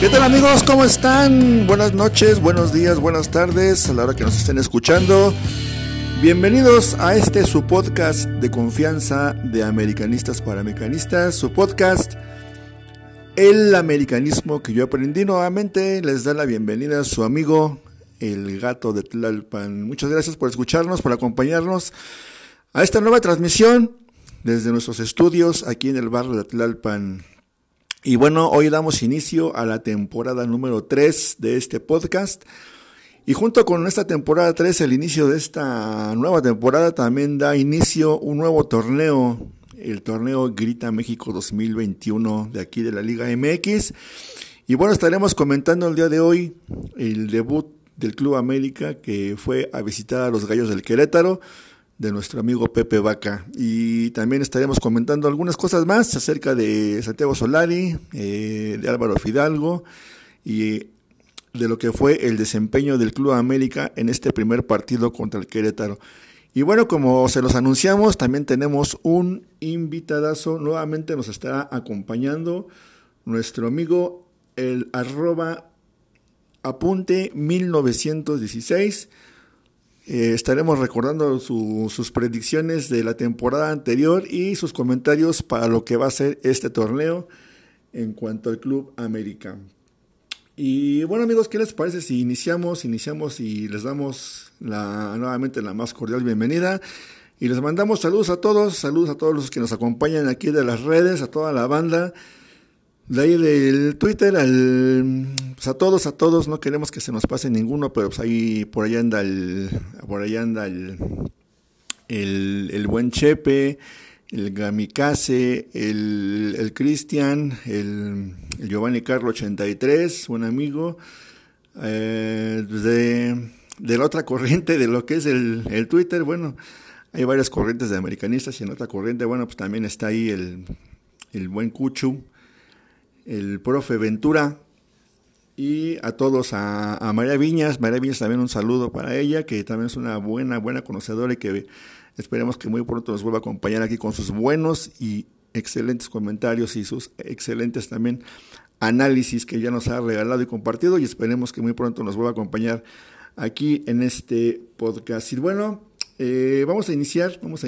¿Qué tal amigos? ¿Cómo están? Buenas noches, buenos días, buenas tardes a la hora que nos estén escuchando. Bienvenidos a este su podcast de confianza de americanistas para americanistas, su podcast El Americanismo que yo aprendí. Nuevamente les da la bienvenida a su amigo El Gato de Tlalpan. Muchas gracias por escucharnos, por acompañarnos a esta nueva transmisión desde nuestros estudios aquí en el barrio de Tlalpan. Y bueno, hoy damos inicio a la temporada número 3 de este podcast. Y junto con esta temporada 3, el inicio de esta nueva temporada también da inicio un nuevo torneo. El torneo Grita México 2021 de aquí de la Liga MX. Y bueno, estaremos comentando el día de hoy el debut del Club América que fue a visitar a los Gallos del Querétaro de nuestro amigo Pepe Vaca, y también estaremos comentando algunas cosas más acerca de Santiago Solari, de Álvaro Fidalgo y de lo que fue el desempeño del Club América en este primer partido contra el Querétaro. Y bueno, como se los anunciamos, también tenemos un invitadazo. Nuevamente nos estará acompañando nuestro amigo el @apunte1916. Estaremos recordando sus predicciones de la temporada anterior y sus comentarios para lo que va a ser este torneo en cuanto al Club América. Y bueno amigos, ¿qué les parece si iniciamos y les damos nuevamente la más cordial bienvenida? Y les mandamos saludos a todos los que nos acompañan aquí de las redes, a toda la banda. De ahí del Twitter, pues a todos, no queremos que se nos pase ninguno, pero pues ahí, por allá anda el buen Chepe, el Gamikaze, el Cristian, el Giovanni Carlo 83, buen amigo, de la otra corriente de lo que es el Twitter. Bueno, hay varias corrientes de americanistas y en otra corriente, bueno, pues también está ahí el buen Cucho, el profe Ventura, y a todos, a María Viñas. María Viñas también un saludo para ella, que también es una buena conocedora y que esperemos que muy pronto nos vuelva a acompañar aquí con sus buenos y excelentes comentarios y sus excelentes también análisis que ya nos ha regalado y compartido, y esperemos que muy pronto nos vuelva a acompañar aquí en este podcast. Y bueno, vamos a iniciar, vamos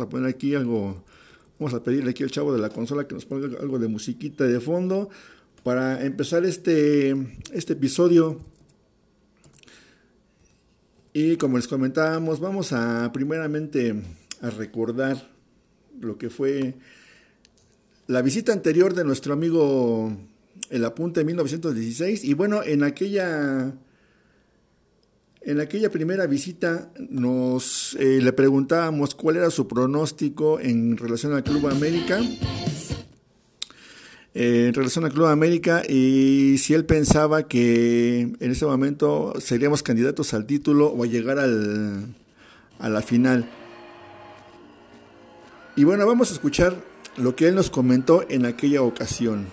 a poner aquí algo. Vamos a pedirle aquí al chavo de la consola que nos ponga algo de musiquita de fondo para empezar este episodio. Y como les comentábamos, vamos a primeramente a recordar lo que fue la visita anterior de nuestro amigo el Apunte 1916. Y bueno, en aquella primera visita nos le preguntábamos cuál era su pronóstico en relación al Club América. Y si él pensaba que en ese momento seríamos candidatos al título o a llegar a la final. Y bueno, vamos a escuchar lo que él nos comentó en aquella ocasión.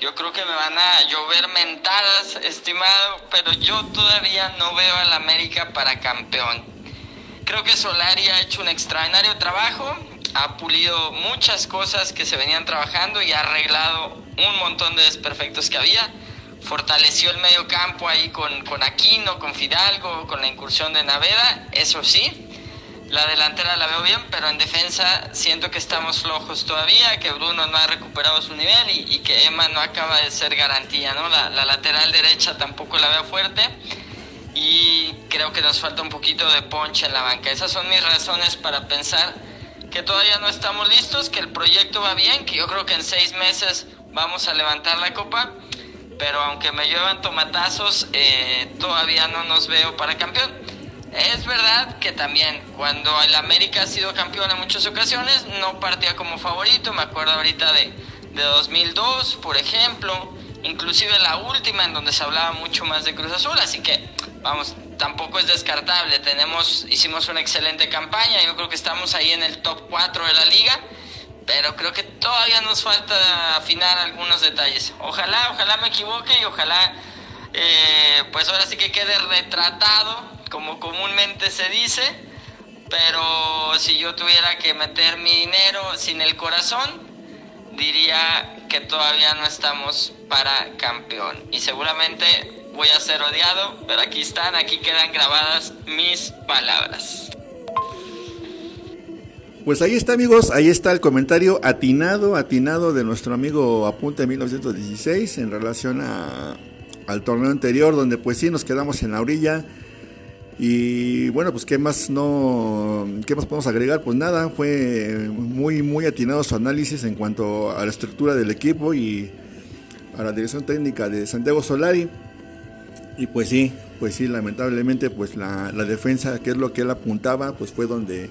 Yo creo que me van a llover mentadas, estimado, pero yo todavía no veo al América para campeón. Creo que Solari ha hecho un extraordinario trabajo, ha pulido muchas cosas que se venían trabajando y ha arreglado un montón de desperfectos que había. Fortaleció el medio campo ahí con Aquino, con Fidalgo, con la incursión de Naveda, eso sí. La delantera la veo bien, pero en defensa siento que estamos flojos todavía, que Bruno no ha recuperado su nivel y que Emma no acaba de ser garantía, ¿no? La lateral derecha tampoco la veo fuerte y creo que nos falta un poquito de ponche en la banca. Esas son mis razones para pensar que todavía no estamos listos, que el proyecto va bien, que yo creo que en 6 meses vamos a levantar la copa, pero aunque me llevan tomatazos, todavía no nos veo para campeón. Es verdad que también cuando el América ha sido campeón en muchas ocasiones no partía como favorito. Me acuerdo ahorita de 2002, por ejemplo, inclusive la última en donde se hablaba mucho más de Cruz Azul, así que vamos, tampoco es descartable. Hicimos una excelente campaña, yo creo que estamos ahí en el top 4 de la liga, pero creo que todavía nos falta afinar algunos detalles. Ojalá me equivoque y ojalá pues ahora sí que quede retratado como comúnmente se dice, pero si yo tuviera que meter mi dinero sin el corazón, diría que todavía no estamos para campeón y seguramente voy a ser odiado, pero aquí están, aquí quedan grabadas mis palabras. Pues ahí está, amigos, ahí está el comentario atinado de nuestro amigo apunte1916 en relación al torneo anterior, donde pues sí nos quedamos en la orilla. Y bueno, pues qué más podemos agregar, pues nada, fue muy muy atinado su análisis en cuanto a la estructura del equipo y a la dirección técnica de Santiago Solari. Y pues sí, lamentablemente pues la defensa, que es lo que él apuntaba, pues fue donde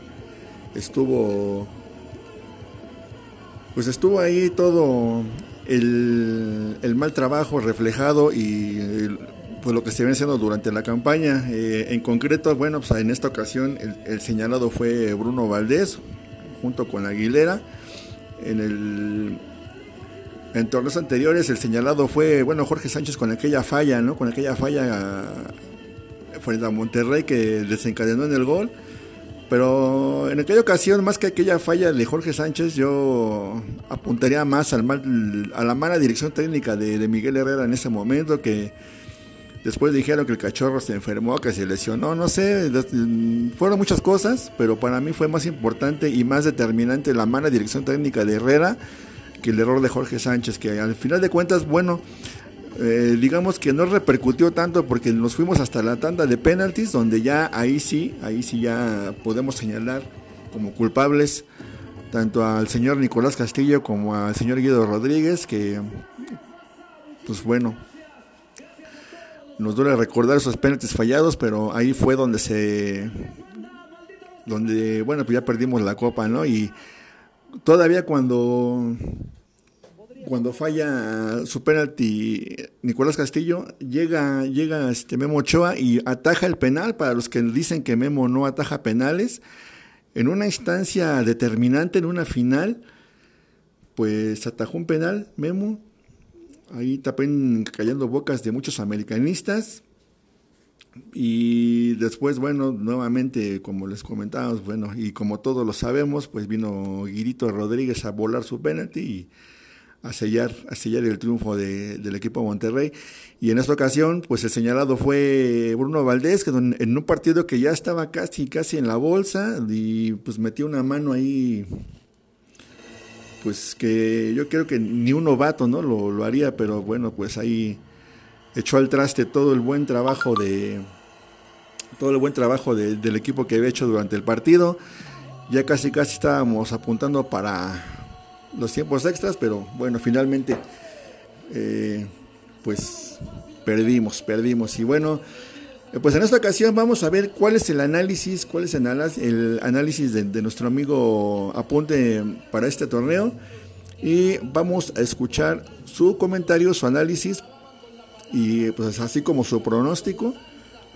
estuvo ahí todo el mal trabajo reflejado y pues lo que se viene haciendo durante la campaña. En concreto, bueno, pues en esta ocasión el señalado fue Bruno Valdés junto con Aguilera. En torneos anteriores el señalado fue, bueno, Jorge Sánchez, con aquella falla, ¿no? Con aquella falla frente a Monterrey que desencadenó en el gol. Pero en aquella ocasión, más que aquella falla de Jorge Sánchez, yo apuntaría más a la mala dirección técnica de Miguel Herrera en ese momento, que después dijeron que el Cachorro se enfermó, que se lesionó, no sé, fueron muchas cosas, pero para mí fue más importante y más determinante la mala dirección técnica de Herrera que el error de Jorge Sánchez, que al final de cuentas, bueno, digamos que no repercutió tanto porque nos fuimos hasta la tanda de penaltis, donde ya ahí sí ya podemos señalar como culpables tanto al señor Nicolás Castillo como al señor Guido Rodríguez, que pues bueno, nos duele recordar esos penaltis fallados, pero ahí fue donde bueno, pues ya perdimos la copa, ¿no? Y todavía cuando falla su penalti Nicolás Castillo, llega Memo Ochoa y ataja el penal. Para los que dicen que Memo no ataja penales, en una instancia determinante, en una final, pues atajó un penal Memo. Ahí tapen callando bocas de muchos americanistas. Y después, bueno, nuevamente, como les comentábamos, bueno, y como todos lo sabemos, pues vino Guirito Rodríguez a volar su penalti y a sellar el triunfo del equipo Monterrey. Y en esta ocasión, pues el señalado fue Bruno Valdés, que en un partido que ya estaba casi en la bolsa, y pues metió una mano ahí, pues que yo creo que ni un novato, ¿no?, lo haría, pero bueno, pues ahí echó al traste todo el buen trabajo del equipo que había hecho durante el partido. Ya casi estábamos apuntando para los tiempos extras, pero bueno, finalmente pues perdimos. Y bueno, pues en esta ocasión vamos a ver cuál es el análisis de nuestro amigo Apunte para este torneo, y vamos a escuchar su comentario, su análisis, y pues así como su pronóstico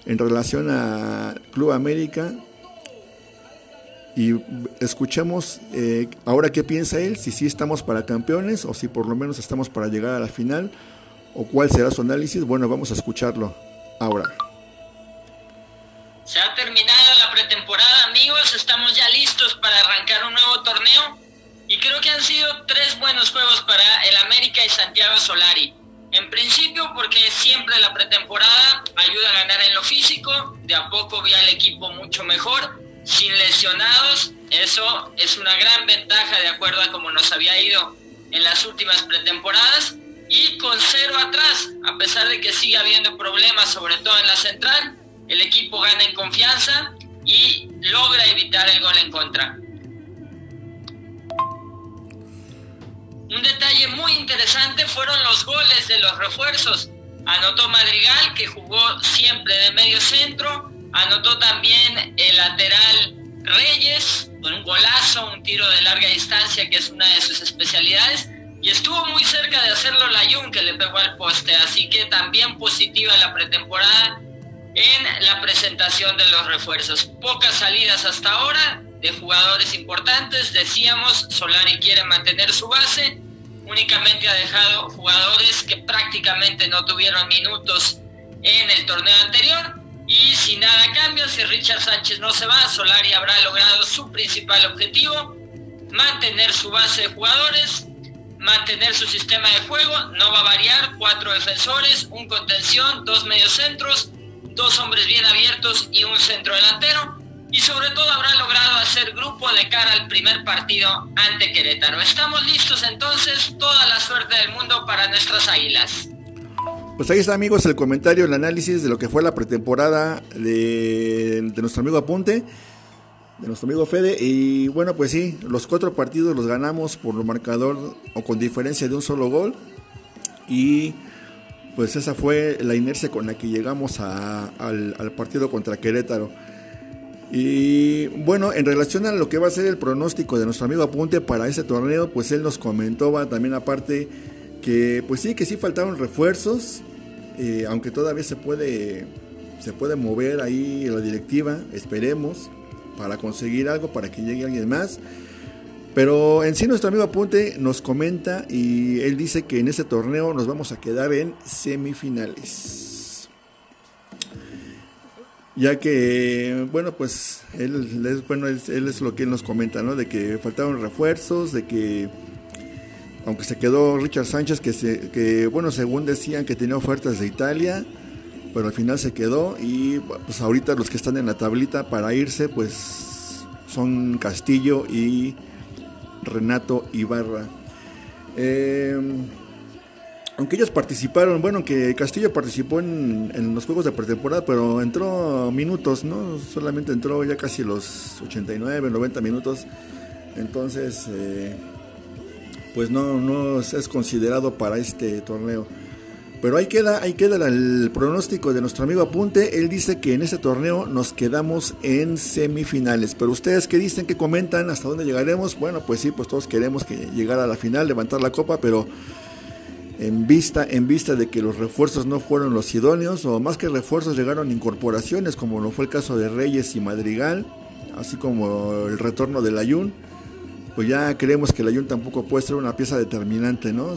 en relación a Club América. Y escuchemos ahora qué piensa él, si sí estamos para campeones o si por lo menos estamos para llegar a la final, o cuál será su análisis. Bueno, vamos a escucharlo ahora. Se ha terminado la pretemporada, amigos, estamos ya listos para arrancar un nuevo torneo y creo que han sido 3 buenos juegos para el América y Santiago Solari. En principio, porque siempre la pretemporada ayuda a ganar en lo físico, de a poco vi al equipo mucho mejor, sin lesionados, eso es una gran ventaja de acuerdo a cómo nos había ido en las últimas pretemporadas, y con 0 atrás, a pesar de que sigue habiendo problemas, sobre todo en la central, el equipo gana en confianza y logra evitar el gol en contra. Un detalle muy interesante fueron los goles de los refuerzos. Anotó Madrigal, que jugó siempre de medio centro. Anotó también el lateral Reyes, con un golazo, un tiro de larga distancia, que es una de sus especialidades. Y estuvo muy cerca de hacerlo Layún, que le pegó al poste. Así que también positiva la pretemporada en la presentación de los refuerzos. Pocas salidas hasta ahora de jugadores importantes. Decíamos, Solari quiere mantener su base. Únicamente ha dejado jugadores que prácticamente no tuvieron minutos en el torneo anterior. Y si nada cambia, si Richard Sánchez no se va, Solari habrá logrado su principal objetivo, mantener su base de jugadores, mantener su sistema de juego, no va a variar, 4 defensores, 1 contención, 2 mediocentros, 2 hombres bien abiertos y 1 centro delantero, y sobre todo habrá logrado hacer grupo de cara al primer partido ante Querétaro. Estamos listos entonces, toda la suerte del mundo para nuestras Águilas. Pues ahí está, amigos, el comentario, el análisis de lo que fue la pretemporada de nuestro amigo Apunte, de nuestro amigo Fede. Y bueno, pues sí, los 4 partidos los ganamos por marcador o con diferencia de 1 solo gol. Y pues esa fue la inercia con la que llegamos al partido contra Querétaro. Y bueno, en relación a lo que va a ser el pronóstico de nuestro amigo Apunte para ese torneo, pues él nos comentó también aparte que pues sí, que sí faltaron refuerzos, aunque todavía se puede mover ahí la directiva, esperemos, para conseguir algo, para que llegue alguien más. Pero en sí nuestro amigo Apunte nos comenta y él dice que en ese torneo nos vamos a quedar en semifinales, ya que bueno, pues él es lo que él nos comenta, ¿no? De que faltaron refuerzos, de que aunque se quedó Richard Sánchez, que bueno, según decían que tenía ofertas de Italia, pero al final se quedó. Y pues ahorita los que están en la tablita para irse, pues son Castillo y Renato Ibarra. Aunque ellos participaron, bueno, que Castillo participó en los juegos de pretemporada, pero entró minutos, ¿no? Solamente entró ya casi los 89, 90 minutos. Entonces... pues no es considerado para este torneo. Pero ahí queda el pronóstico de nuestro amigo Apunte. Él dice que en este torneo nos quedamos en semifinales. Pero ustedes, ¿qué dicen? ¿Qué comentan? ¿Hasta dónde llegaremos? Bueno, pues sí, pues todos queremos que llegar a la final, levantar la copa, pero en vista de que los refuerzos no fueron los idóneos, o más que refuerzos llegaron incorporaciones, como lo fue el caso de Reyes y Madrigal, así como el retorno de Layún, pues ya creemos que Layún tampoco puede ser una pieza determinante, ¿no?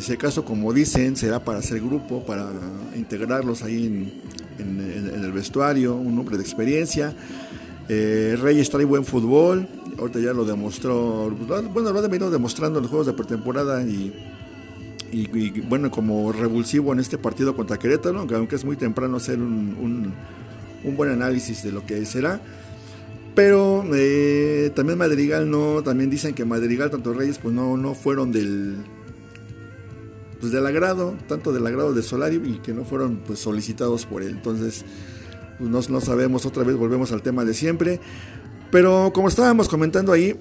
Si acaso, como dicen, será para hacer grupo, para integrarlos ahí en el vestuario, un hombre de experiencia. Reyes trae buen fútbol, ahorita ya lo demostró, bueno, lo ha venido demostrando en los juegos de pretemporada y bueno, como revulsivo en este partido contra Querétaro, aunque es muy temprano hacer un buen análisis de lo que será. Pero también Madrigal no, también dicen que Madrigal, tanto Reyes, pues no fueron del agrado de Solari, y que no fueron pues solicitados por él. Entonces pues no sabemos, otra vez volvemos al tema de siempre. Pero como estábamos comentando ahí,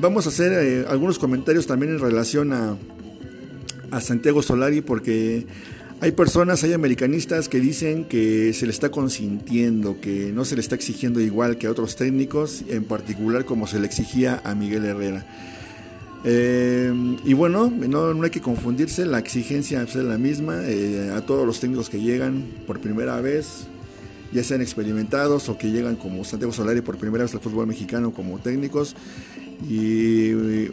vamos a hacer algunos comentarios también en relación a Santiago Solari, porque hay personas, hay americanistas que dicen que se le está consintiendo, que no se le está exigiendo igual que a otros técnicos, en particular como se le exigía a Miguel Herrera. Y bueno, no hay que confundirse, la exigencia es la misma a todos los técnicos que llegan por primera vez, ya sean experimentados o que llegan como Santiago Solari por primera vez al fútbol mexicano como técnicos, y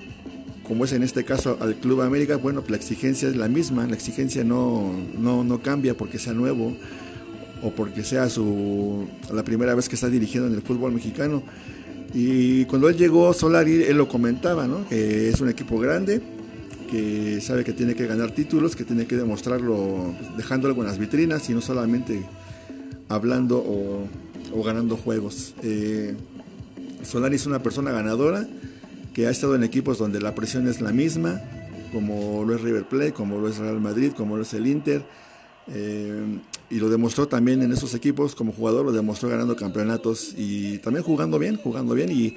como es en este caso al Club América. Bueno, la exigencia es la misma, la exigencia no cambia porque sea nuevo o porque sea la primera vez que está dirigiendo en el fútbol mexicano. Y cuando él llegó, Solari, él lo comentaba, ¿no? Que es un equipo grande, que sabe que tiene que ganar títulos, que tiene que demostrarlo dejando algo en las vitrinas y no solamente hablando o ganando juegos. Solari es una persona ganadora, que ha estado en equipos donde la presión es la misma, como lo es River Plate, como lo es Real Madrid, como lo es el Inter, y lo demostró también en esos equipos como jugador, lo demostró ganando campeonatos y también jugando bien, y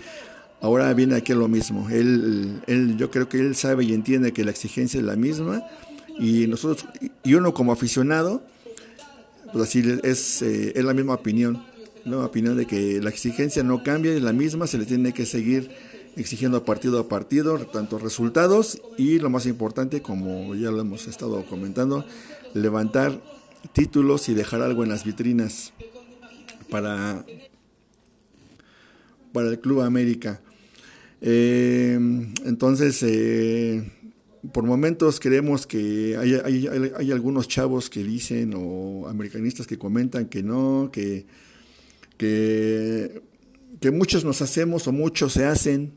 ahora viene aquí lo mismo. Él yo creo que él sabe y entiende que la exigencia es la misma, y nosotros, y uno como aficionado, pues así es la misma opinión, ¿no? Opinión de que la exigencia no cambia, es la misma, se le tiene que seguir exigiendo partido a partido, tanto resultados y lo más importante, como ya lo hemos estado comentando, levantar títulos y dejar algo en las vitrinas para el Club América. Entonces, por momentos creemos que hay algunos chavos que dicen, o americanistas que comentan que no, que muchos nos hacemos o muchos se hacen,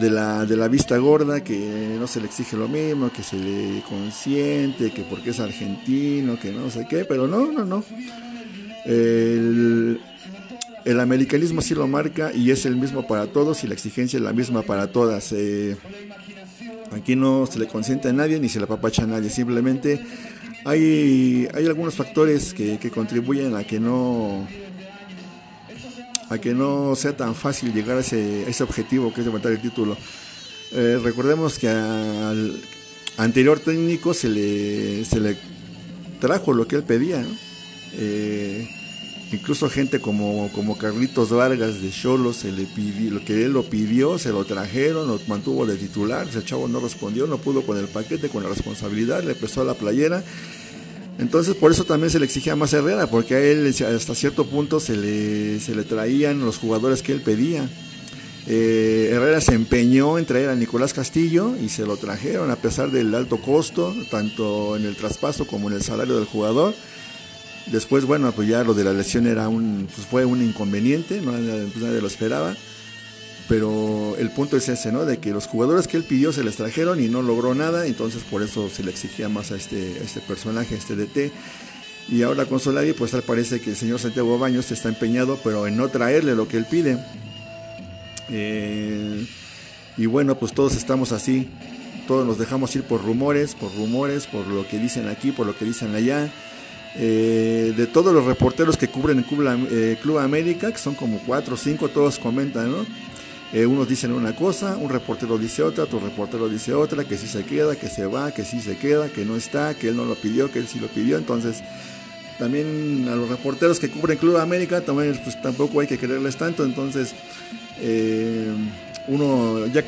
de la vista gorda, que no se le exige lo mismo, que se le consiente, que porque es argentino, que no sé qué, pero no. El americanismo sí lo marca y es el mismo para todos y la exigencia es la misma para todas. Aquí no se le consiente a nadie ni se le apapacha a nadie, simplemente hay algunos factores que contribuyen a que no sea tan fácil llegar a ese objetivo que es levantar el título. Recordemos que al anterior técnico se le trajo lo que él pedía, ¿no? Incluso gente como Carlitos Vargas de Xolos, se le pidió lo que él lo pidió, se lo trajeron, lo mantuvo de titular, el chavo no respondió, no pudo con el paquete, con la responsabilidad, le prestó a la playera. Entonces por eso también se le exigía más Herrera, porque a él hasta cierto punto se le traían los jugadores que él pedía. Herrera se empeñó en traer a Nicolás Castillo y se lo trajeron a pesar del alto costo, tanto en el traspaso como en el salario del jugador. Después, bueno, pues ya lo de la lesión fue un inconveniente, nadie lo esperaba. Pero el punto es ese, ¿no? De que los jugadores que él pidió se les trajeron y no logró nada, entonces por eso se le exigía más a este personaje, a este DT. Y ahora con Solari, pues tal parece que el señor Santiago Baños está empeñado, pero en no traerle lo que él pide. Y bueno, pues todos estamos así, todos nos dejamos ir por rumores, por lo que dicen aquí, por lo que dicen allá. De todos los reporteros que cubren Club América, que son como 4 o 5, todos comentan, ¿no? Unos dicen una cosa, un reportero dice otra, otro reportero dice otra, que sí se queda, que se va, que sí se queda, que no está, que él no lo pidió, que él sí lo pidió. Entonces también a los reporteros que cubren Club América también, pues, tampoco hay que quererles tanto. Entonces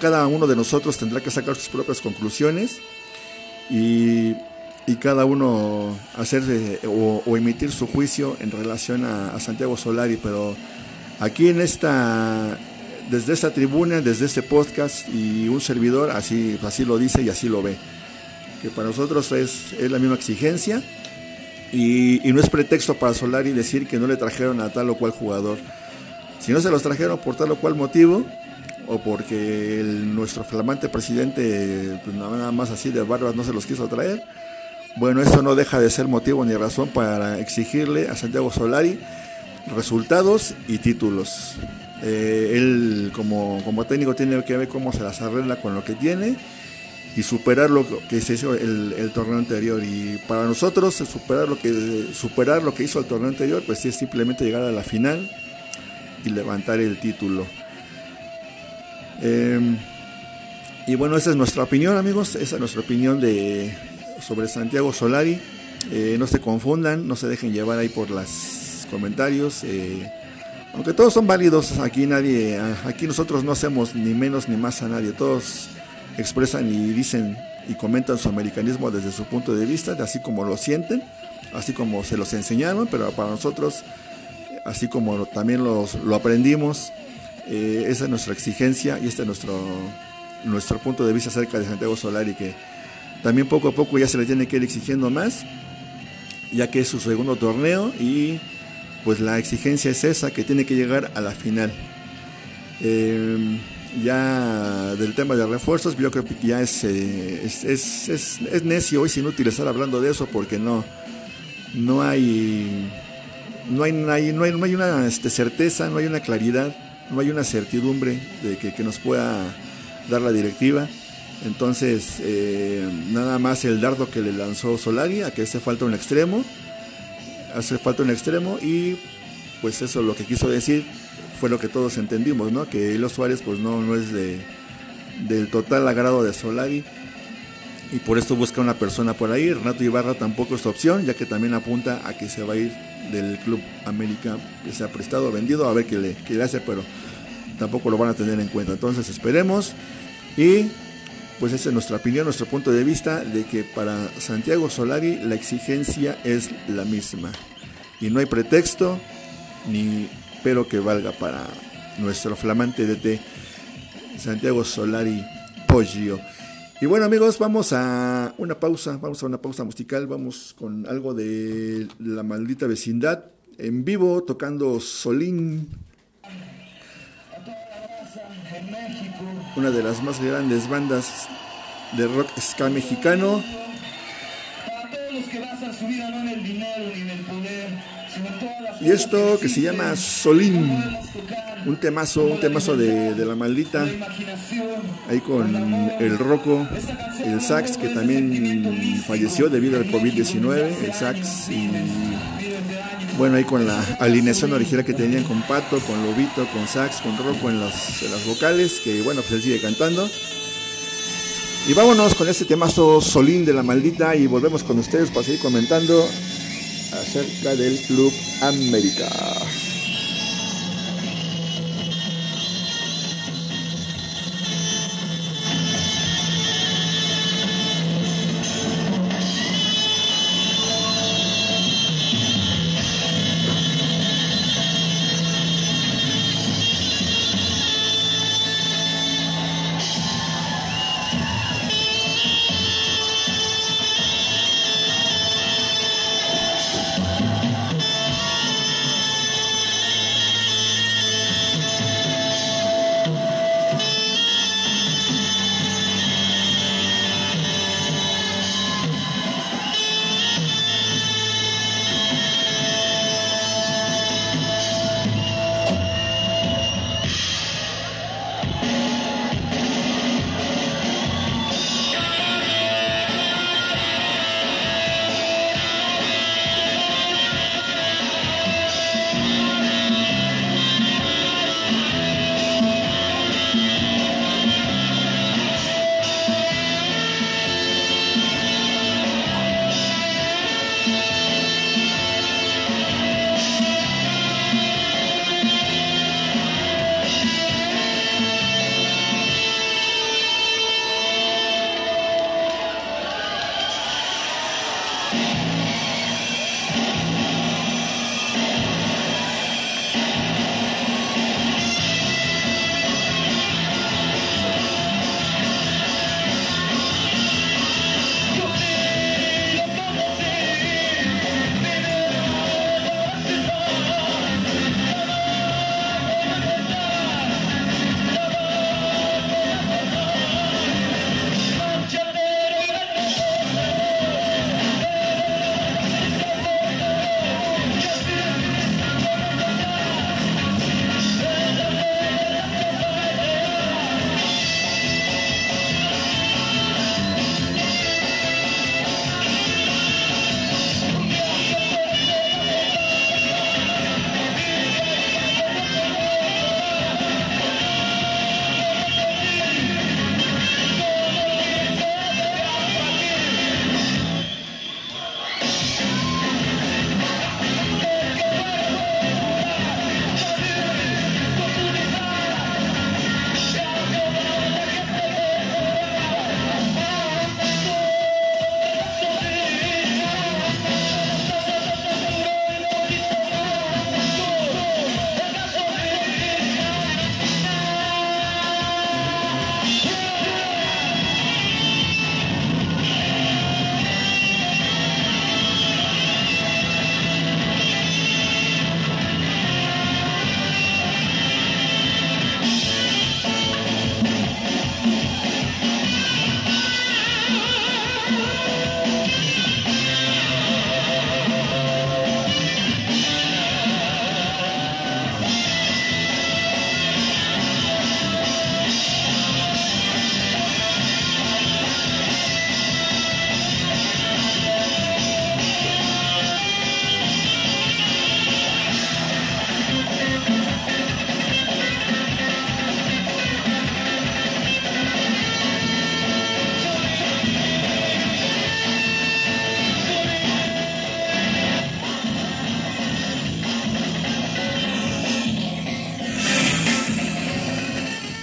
cada uno de nosotros tendrá que sacar sus propias conclusiones y cada uno hacer o emitir su juicio en relación a Santiago Solari. Pero aquí desde esta tribuna, desde este podcast y un servidor, así lo dice y así lo ve. Que para nosotros es la misma exigencia y no es pretexto para Solari decir que no le trajeron a tal o cual jugador. Si no se los trajeron por tal o cual motivo, o porque nuestro flamante presidente, pues nada más así de barbas, no se los quiso traer, bueno, eso no deja de ser motivo ni razón para exigirle a Santiago Solari resultados y títulos. Él como técnico tiene que ver cómo se las arregla con lo que tiene y superar lo que se hizo el torneo anterior. Y para nosotros superar lo que hizo el torneo anterior, pues es simplemente llegar a la final y levantar el título. Y bueno, esa es nuestra opinión, amigos, esa es nuestra opinión sobre Santiago Solari. No se confundan, no se dejen llevar ahí por los comentarios, aunque todos son válidos. Aquí nosotros no hacemos ni menos ni más a nadie, todos expresan y dicen y comentan su americanismo desde su punto de vista, así como lo sienten, así como se los enseñaron, pero para nosotros, así como también lo aprendimos, esa es nuestra exigencia y este es nuestro punto de vista acerca de Santiago Solari, que también poco a poco ya se le tiene que ir exigiendo más, ya que es su segundo torneo y pues la exigencia es esa, que tiene que llegar a la final. Ya del tema de refuerzos, yo creo que ya es necio, es inútil estar hablando de eso, porque no hay una certeza, no hay una claridad, no hay una certidumbre de que nos pueda dar la directiva. Entonces nada más el dardo que le lanzó Solari, a que hace falta un extremo, y pues eso, lo que quiso decir fue lo que todos entendimos, ¿no? Que Elo Suárez pues no es del total agrado de Solari y por esto busca una persona por ahí. Renato Ibarra tampoco es opción, ya que también apunta a que se va a ir del Club América, que se ha prestado, vendido, a ver qué le hace, pero tampoco lo van a tener en cuenta. Entonces esperemos, y pues esa es nuestra opinión, nuestro punto de vista, de que para Santiago Solari la exigencia es la misma. Y no hay pretexto, ni pero que valga para nuestro flamante DT, Santiago Solari Poggio. Y bueno, amigos, vamos a una pausa musical, vamos con algo de La Maldita Vecindad, en vivo, tocando Solín. una de las más grandes bandas de rock ska mexicano. Y esto que se llama Solín, un temazo de la maldita, ahí con el Rocco, el sax que también falleció debido al COVID-19, el sax, y bueno, ahí con la alineación original que tenían con Pato, con Lobito, con sax, con Rocco en las vocales, que bueno, pues él sigue cantando. Y vámonos con este temazo Solín de la maldita y volvemos con ustedes para seguir comentando acerca del Club América.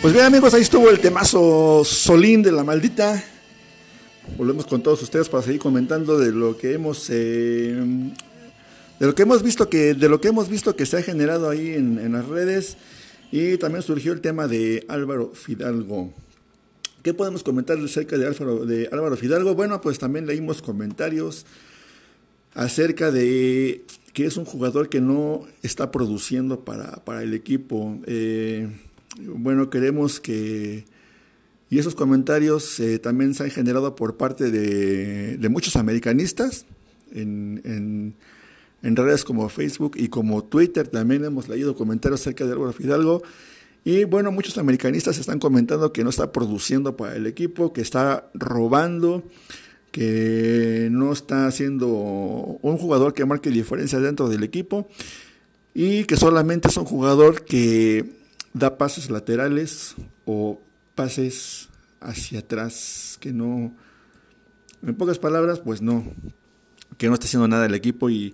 Pues bien, amigos, ahí estuvo el temazo Solín de la maldita. Volvemos con todos ustedes para seguir comentando de lo que hemos visto que se ha generado ahí en las redes, y también surgió el tema de Álvaro Fidalgo. ¿Qué podemos comentar acerca de Álvaro Fidalgo? Bueno, pues también leímos comentarios acerca de que es un jugador que no está produciendo para el equipo. Bueno, queremos que Y esos comentarios también se han generado por parte de muchos americanistas en redes como Facebook y como Twitter. También hemos leído comentarios acerca de Álvaro Fidalgo. Y bueno, muchos americanistas están comentando que no está produciendo para el equipo, que está robando, que no está siendo un jugador que marque diferencia dentro del equipo y que solamente es un jugador que da pases laterales o pases hacia atrás, que no, en pocas palabras, pues no, que no está haciendo nada el equipo. Y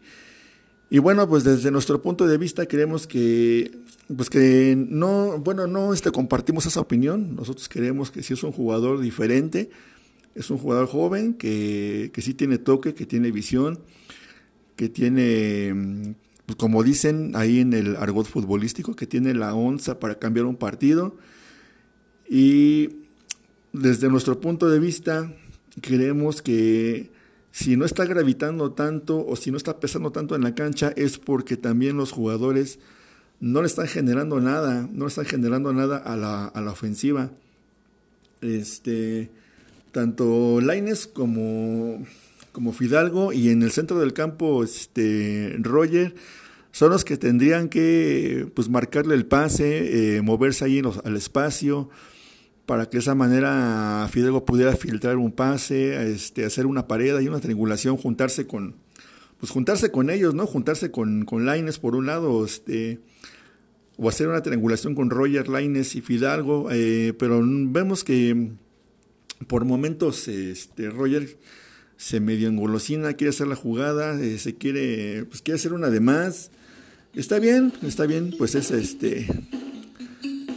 bueno, pues desde nuestro punto de vista creemos que no, bueno, no compartimos esa opinión. Nosotros creemos que sí es un jugador diferente, es un jugador joven, que sí tiene toque, que tiene visión, que tiene, pues como dicen ahí en el argot futbolístico, que tiene la onza para cambiar un partido. Y desde nuestro punto de vista creemos que si no está gravitando tanto o si no está pesando tanto en la cancha es porque también los jugadores no le están generando nada, a la ofensiva. Tanto Lainez como Fidalgo y en el centro del campo Roger son los que tendrían que pues marcarle el pase, moverse ahí al espacio para que de esa manera Fidalgo pudiera filtrar un pase, hacer una pared y una triangulación, juntarse con ellos, ¿no? Juntarse con Lainez por un lado, o hacer una triangulación con Roger, Lainez y Fidalgo, pero vemos que por momentos Roger se medio engolosina, quiere hacer la jugada, quiere hacer una de más. Está bien, pues es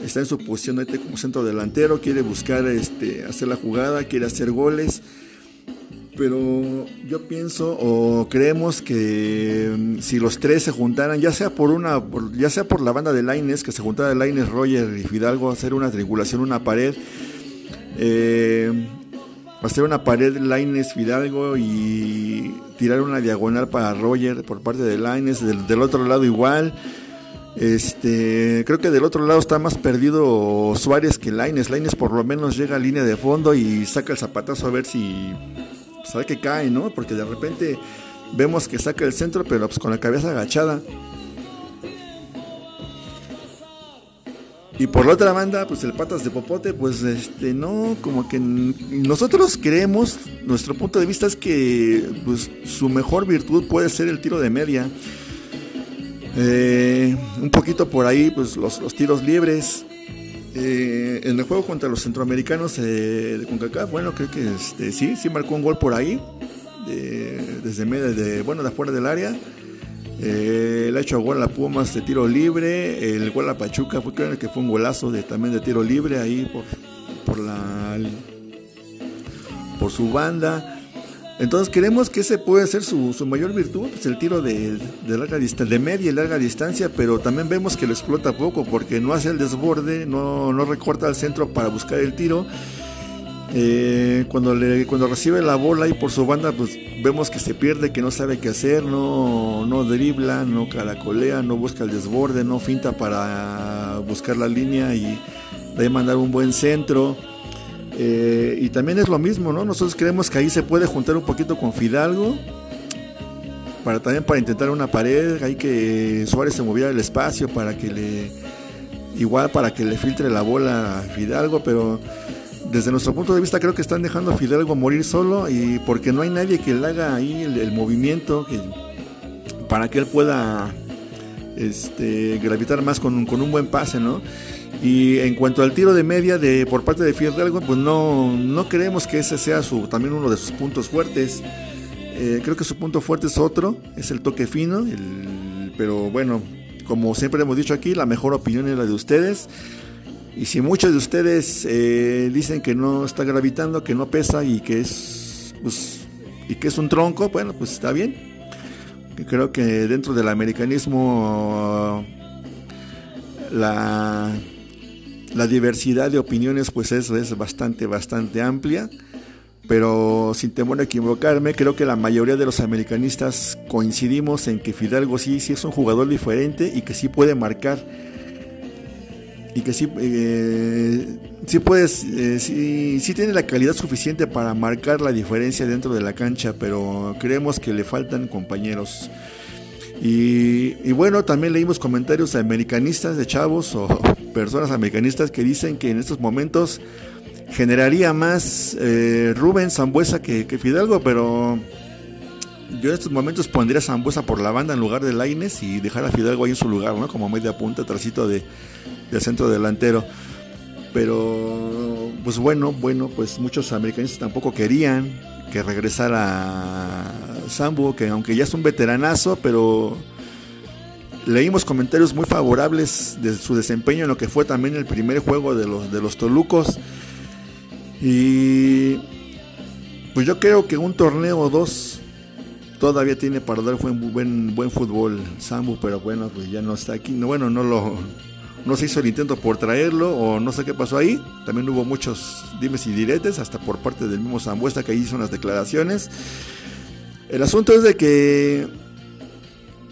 está en su posición ahorita como centro delantero, quiere buscar hacer la jugada, quiere hacer goles. Pero yo pienso o creemos que si los tres se juntaran, ya sea por la banda de Lainez, que se juntara Lainez, Roger y Fidalgo, hacer una triangulación, hacer una pared Lainez, Fidalgo y tirar una diagonal para Roger por parte de Lainez, del otro lado igual. Creo que del otro lado está más perdido Suárez que Lainez. Lainez por lo menos llega a línea de fondo y saca el zapatazo a ver si sabe que cae, ¿no? Porque de repente vemos que saca el centro, pero pues con la cabeza agachada. Y por la otra banda, pues el Patas de Popote, pues no, como que nosotros creemos, nuestro punto de vista es que pues su mejor virtud puede ser el tiro de media. Un poquito por ahí, pues los tiros libres. En el juego contra los centroamericanos de CONCACAF, bueno, creo que sí marcó un gol por ahí, de afuera del área. Le ha hecho gol a Pumas de tiro libre, el gol a Pachuca fue un golazo también de tiro libre ahí por su banda. Entonces creemos que ese puede ser su mayor virtud, pues el tiro de media y larga distancia, pero también vemos que lo explota poco porque no hace el desborde, no recorta al centro para buscar el tiro. Cuando recibe la bola y por su banda, pues vemos que se pierde, que no sabe qué hacer, no dribla, no caracolea, no busca el desborde, no finta para buscar la línea y de mandar un buen centro. Y también es lo mismo, ¿no? Nosotros creemos que ahí se puede juntar un poquito con Fidalgo para intentar una pared, ahí que Suárez se moviera el espacio para que le filtre la bola a Fidalgo, pero desde nuestro punto de vista creo que están dejando a Fidalgo morir solo y porque no hay nadie que le haga ahí el movimiento para que él pueda gravitar más con un buen pase, ¿no? Y en cuanto al tiro de media por parte de Fidalgo, pues no creemos que ese sea también uno de sus puntos fuertes. Creo que su punto fuerte es otro, es el toque fino, pero bueno, como siempre hemos dicho aquí, la mejor opinión es la de ustedes. Y si muchos de ustedes dicen que no está gravitando, que no pesa y que es un tronco, bueno, pues está bien. Creo que dentro del americanismo la diversidad de opiniones pues es bastante amplia, pero sin temor a equivocarme, creo que la mayoría de los americanistas coincidimos en que Fidalgo sí es un jugador diferente y que sí puede marcar y que sí tiene la calidad suficiente para marcar la diferencia dentro de la cancha, pero creemos que le faltan compañeros. Y bueno, también leímos comentarios americanistas de chavos o personas americanistas que dicen que en estos momentos generaría más Rubén Sambueza que Fidalgo, pero yo en estos momentos pondría a Sambueza por la banda en lugar de Lainez y dejar a Fidalgo ahí en su lugar, ¿no? Como media punta, atrásito de centro delantero. Pero pues bueno, pues muchos americanistas tampoco querían que regresara Sambu, que aunque ya es un veteranazo, pero leímos comentarios muy favorables de su desempeño en lo que fue también el primer juego de los Tolucos. Y pues yo creo que un torneo o dos todavía tiene para dar buen fútbol Sambu, pero bueno, pues ya no está aquí. Bueno, no se hizo el intento por traerlo, o no sé qué pasó ahí. También hubo muchos dimes y diretes, hasta por parte del mismo Sambueza, que ahí hizo unas declaraciones. El asunto es de que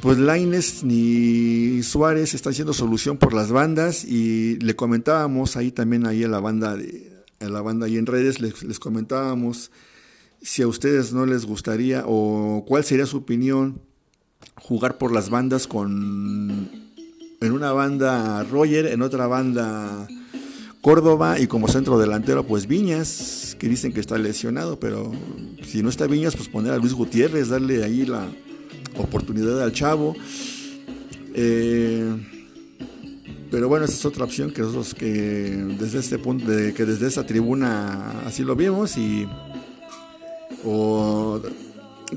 pues Lainez ni Suárez están siendo solución por las bandas, y le comentábamos ahí también ahí a la banda ahí en redes, les comentábamos si a ustedes no les gustaría o cuál sería su opinión jugar por las bandas en una banda Roger, en otra banda Córdoba, y como centro delantero pues Viñas, que dicen que está lesionado, pero si no está Viñas, pues poner a Luis Gutiérrez, darle ahí la oportunidad al chavo. Pero bueno, esa es otra opción que nosotros desde esta tribuna así lo vimos. Y o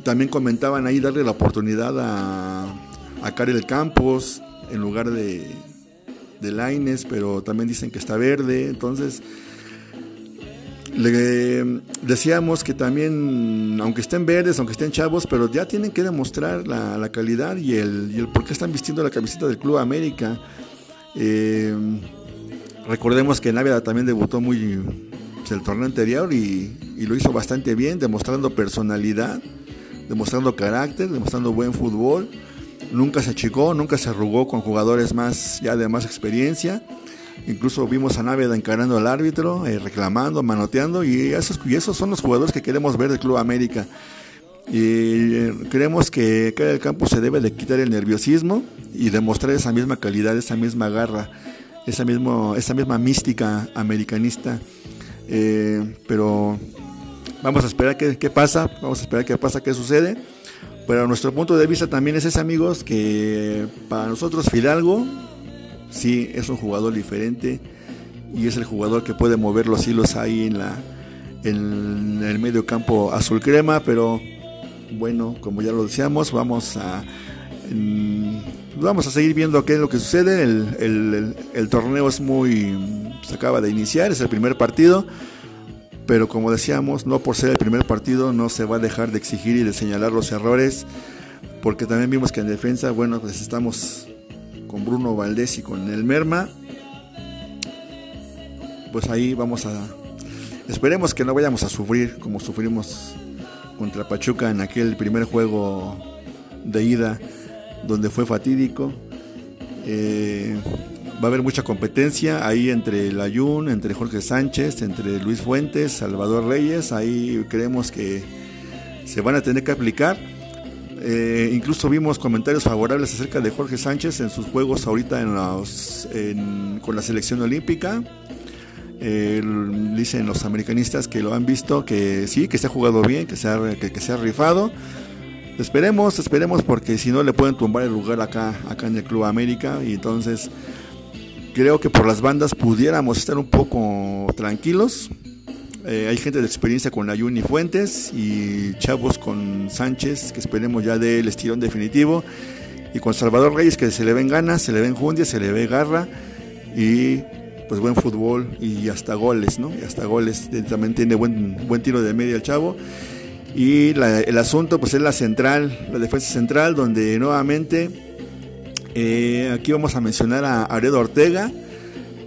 también comentaban ahí darle la oportunidad a Karel Campos en lugar de Lainez, pero también dicen que está verde. Entonces le decíamos que también, aunque estén verdes, aunque estén chavos, pero ya tienen que demostrar la calidad y el por qué están vistiendo la camiseta del Club América. Recordemos que Naveda también debutó el torneo anterior y lo hizo bastante bien, demostrando personalidad, demostrando carácter, demostrando buen fútbol. Nunca se achicó, nunca se arrugó con jugadores de más experiencia. Incluso vimos a Naveda encarando al árbitro, reclamando, manoteando, y esos son los jugadores que queremos ver del Club América. Y creemos que Karel Campos se debe de quitar el nerviosismo y demostrar esa misma calidad, esa misma garra, esa misma mística americanista. Pero vamos a esperar qué pasa, qué sucede. Pero nuestro punto de vista también es ese, amigos, que para nosotros Fidalgo sí es un jugador diferente y es el jugador que puede mover los hilos ahí en el medio campo azul crema. Pero bueno, como ya lo decíamos, vamos a seguir viendo qué es lo que sucede. El torneo se acaba de iniciar, es el primer partido, pero como decíamos, no por ser el primer partido no se va a dejar de exigir y de señalar los errores, porque también vimos que en defensa, bueno, pues estamos con Bruno Valdés y con el Merma. Pues ahí esperemos que no vayamos a sufrir como sufrimos contra Pachuca en aquel primer juego de ida, donde fue fatídico. Va a haber mucha competencia ahí entre Layún, entre Jorge Sánchez, entre Luis Fuentes, Salvador Reyes. Ahí creemos que se van a tener que aplicar. Incluso vimos comentarios favorables acerca de Jorge Sánchez en sus juegos ahorita con la selección olímpica. Dicen los americanistas que lo han visto, que sí, que se ha jugado bien, que se ha rifado. Esperemos, porque si no le pueden tumbar el lugar acá en el Club América. Y entonces creo que por las bandas pudiéramos estar un poco tranquilos. Hay gente de experiencia con Layún y Fuentes, y chavos con Sánchez, que esperemos ya del estirón definitivo, y con Salvador Reyes, que se le ven ganas, se le ven enjundia, se le ve garra, y pues buen fútbol y hasta goles, ¿no? Y hasta goles. También tiene buen tiro de media el chavo. Y el asunto pues es la defensa central, donde nuevamente aquí vamos a mencionar a Aredo Ortega,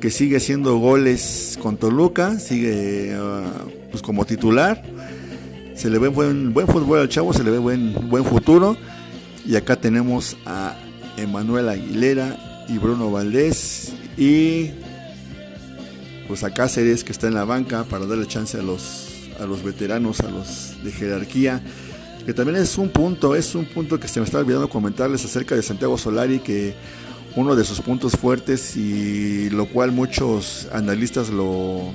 que sigue haciendo goles con Toluca, sigue pues como titular. Se le ve buen fútbol al chavo, se le ve buen futuro. Y acá tenemos a Emmanuel Aguilera y Bruno Valdés y pues a Cáceres, que está en la banca, para darle chance a los veteranos, a los de jerarquía, que también es un punto que se me está olvidando comentarles acerca de Santiago Solari, que uno de sus puntos fuertes, y lo cual muchos analistas lo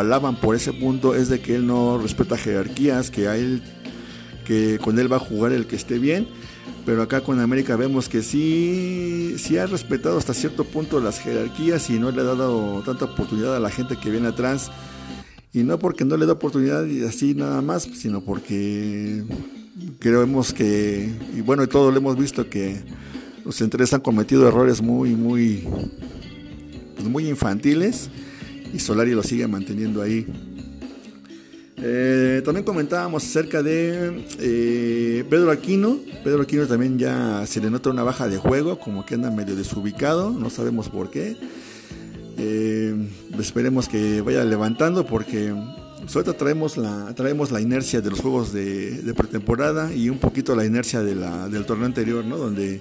alaban por ese punto, es de que él no respeta jerarquías, que con él va a jugar el que esté bien. Pero acá con América vemos que sí ha respetado hasta cierto punto las jerarquías y no le ha dado tanta oportunidad a la gente que viene atrás. Y no porque no le da oportunidad y así nada más, sino porque creemos que, y bueno, y todo lo hemos visto, que los centrales han cometido errores muy infantiles, y Solari lo sigue manteniendo ahí. También comentábamos acerca de Pedro Aquino. Pedro Aquino también ya se le nota una baja de juego, como que anda medio desubicado, no sabemos por qué. Esperemos que vaya levantando, porque ahorita traemos la inercia de los juegos de pretemporada y un poquito la inercia del torneo anterior, ¿no? Donde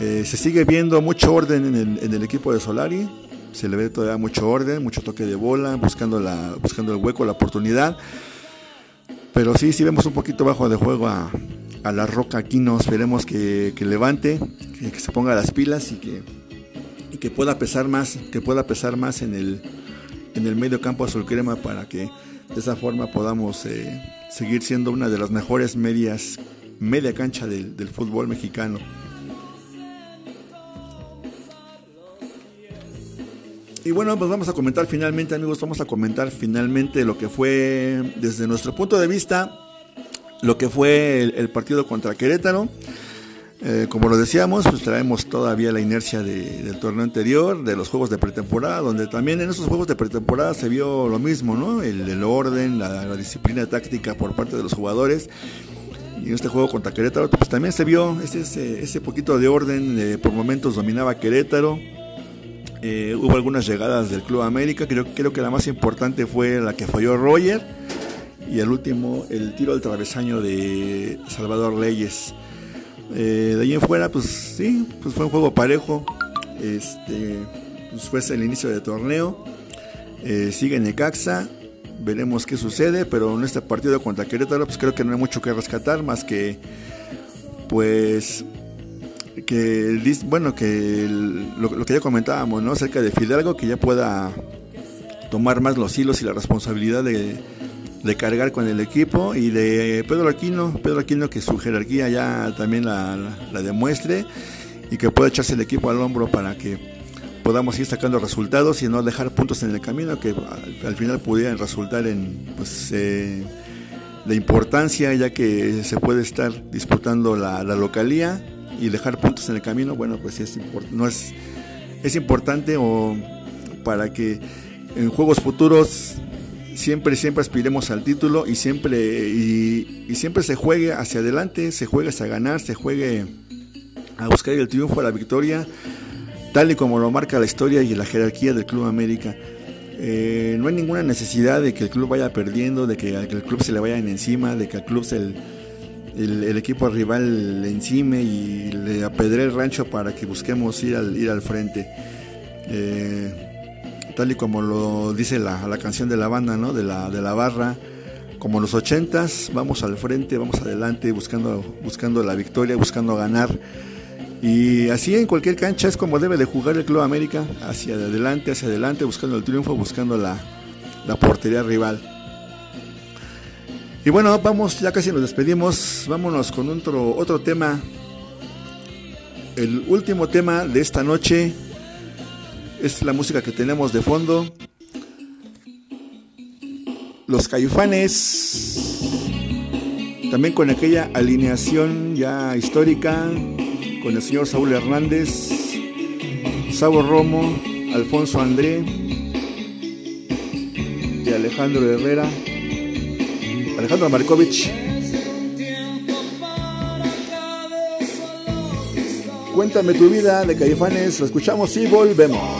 se sigue viendo mucho orden en el equipo de Solari. Se le ve todavía mucho orden, mucho toque de bola, buscando el hueco, la oportunidad. Pero sí vemos un poquito bajo de juego a la Roca Aquino. Esperemos que levante, que se ponga las pilas y que pueda pesar más en el medio campo azul crema, para que de esa forma podamos seguir siendo una de las mejores media cancha del fútbol mexicano. Y bueno, pues vamos a comentar finalmente, amigos, lo que fue, desde nuestro punto de vista, lo que fue el partido contra Querétaro. Como lo decíamos, pues traemos todavía la inercia del torneo anterior, de los juegos de pretemporada, donde también en esos juegos de pretemporada se vio lo mismo, ¿no? El orden, la disciplina táctica por parte de los jugadores. Y en este juego contra Querétaro, pues también se vio ese poquito de orden. Por momentos dominaba Querétaro. Hubo algunas llegadas del Club América, creo que la más importante fue la que falló Roger, y el último, el tiro al travesaño de Salvador Reyes. De ahí en fuera, pues fue un juego parejo. Pues fue el inicio del torneo. Sigue Necaxa, veremos qué sucede, pero en este partido contra Querétaro, pues creo que no hay mucho que rescatar, más que pues lo que ya comentábamos, ¿no? Acerca de Fidalgo, que ya pueda tomar más los hilos y la responsabilidad de cargar con el equipo, y de Pedro Aquino, que su jerarquía ya también la demuestre, y que pueda echarse el equipo al hombro para que podamos ir sacando resultados y no dejar puntos en el camino que al final pudieran resultar en de importancia, ya que se puede estar disputando la localía. Y dejar puntos en el camino, bueno, pues es importante, o para que en juegos futuros siempre aspiremos al título, y siempre se juegue hacia adelante, se juegue a ganar, se juegue a buscar el triunfo, la victoria, tal y como lo marca la historia y la jerarquía del Club América. No hay ninguna necesidad de que el club vaya perdiendo, de que al club se le vayan encima, de que al club el equipo rival le encime y le apedre el rancho para que busquemos ir al frente, tal y como lo dice la canción de la banda, ¿no? de la barra, como en los 80s, vamos al frente, vamos adelante, buscando la victoria, buscando ganar. Y así en cualquier cancha es como debe de jugar el Club América, hacia adelante, buscando el triunfo, buscando la portería rival. Y bueno, vamos, ya casi nos despedimos, vámonos con otro tema. El último tema de esta noche es la música que tenemos de fondo. Los Caifanes, también con aquella alineación ya histórica, con el señor Saúl Hernández, Sabo Romo, Alfonso André y Alejandro Herrera. Alejandro Markovich. Cuéntame tu vida, de Caifanes. Lo escuchamos y volvemos.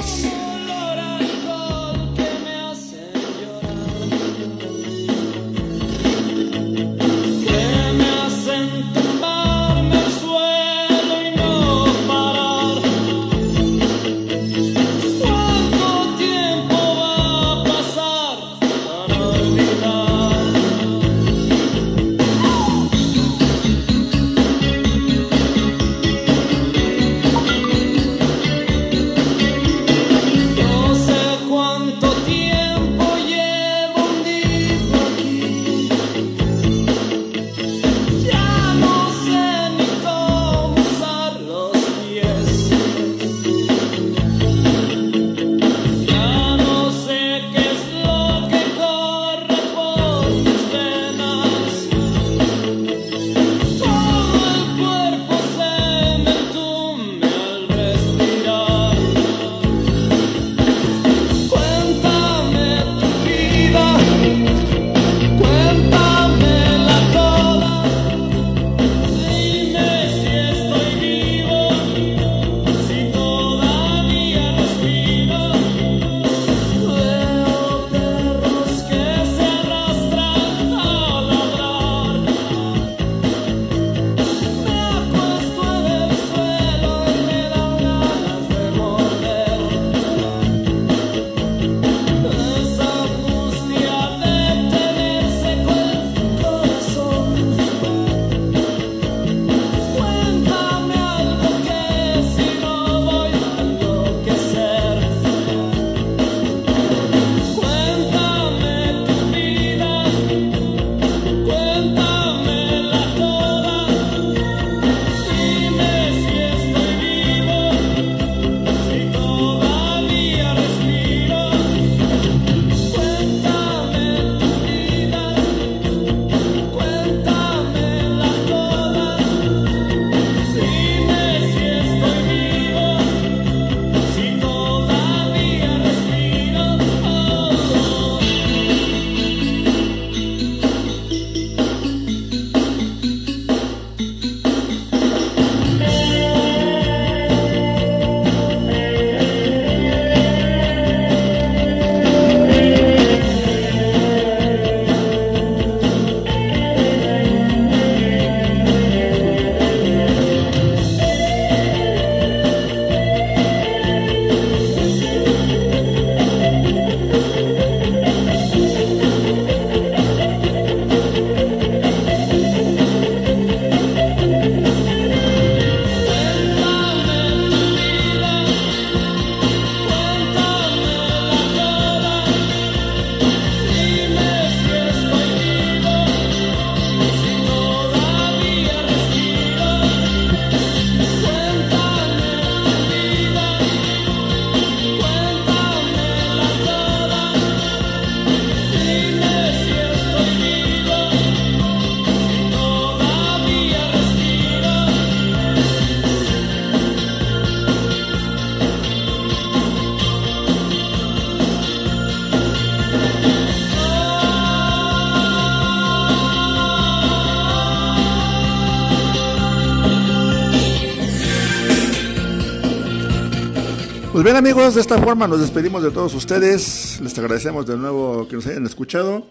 Pues bien, amigos, de esta forma nos despedimos de todos ustedes. Les agradecemos de nuevo que nos hayan escuchado.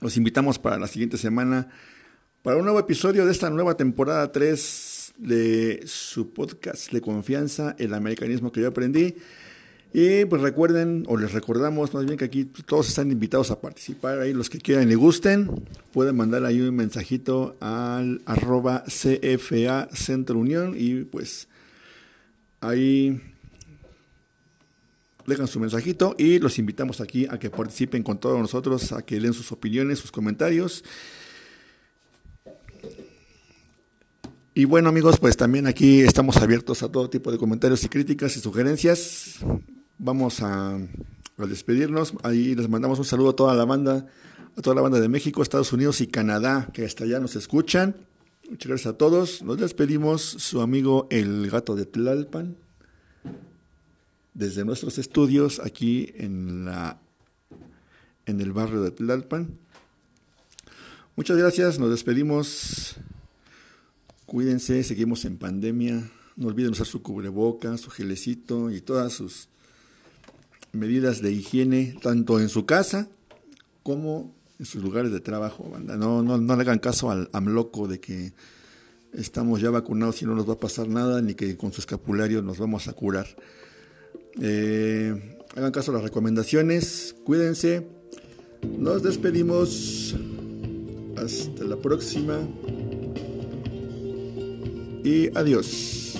Los invitamos para la siguiente semana para un nuevo episodio de esta nueva temporada 3 de su podcast de confianza, El Americanismo que yo aprendí. Y pues recuerden, o les recordamos más bien, que aquí todos están invitados a participar. Ahí los que quieran y gusten pueden mandar ahí un mensajito al @CFA Centro Unión y pues ahí dejan su mensajito y los invitamos aquí a que participen con todos nosotros, a que den sus opiniones, sus comentarios. Y bueno, amigos, pues también aquí estamos abiertos a todo tipo de comentarios y críticas y sugerencias. Vamos a despedirnos. Ahí les mandamos un saludo a toda la banda de México, Estados Unidos y Canadá, que hasta allá nos escuchan. Muchas gracias a todos. Nos despedimos, su amigo El Gato de Tlalpan, desde nuestros estudios aquí en el barrio de Tlalpan. Muchas gracias, nos despedimos. Cuídense, seguimos en pandemia. No olviden usar su cubreboca, su gelecito y todas sus medidas de higiene, tanto en su casa como en sus lugares de trabajo, banda. No le hagan caso al amloco de que estamos ya vacunados y no nos va a pasar nada, ni que con su escapulario nos vamos a curar. Hagan caso a las recomendaciones, cuídense. Nos despedimos. Hasta la próxima. Y adiós.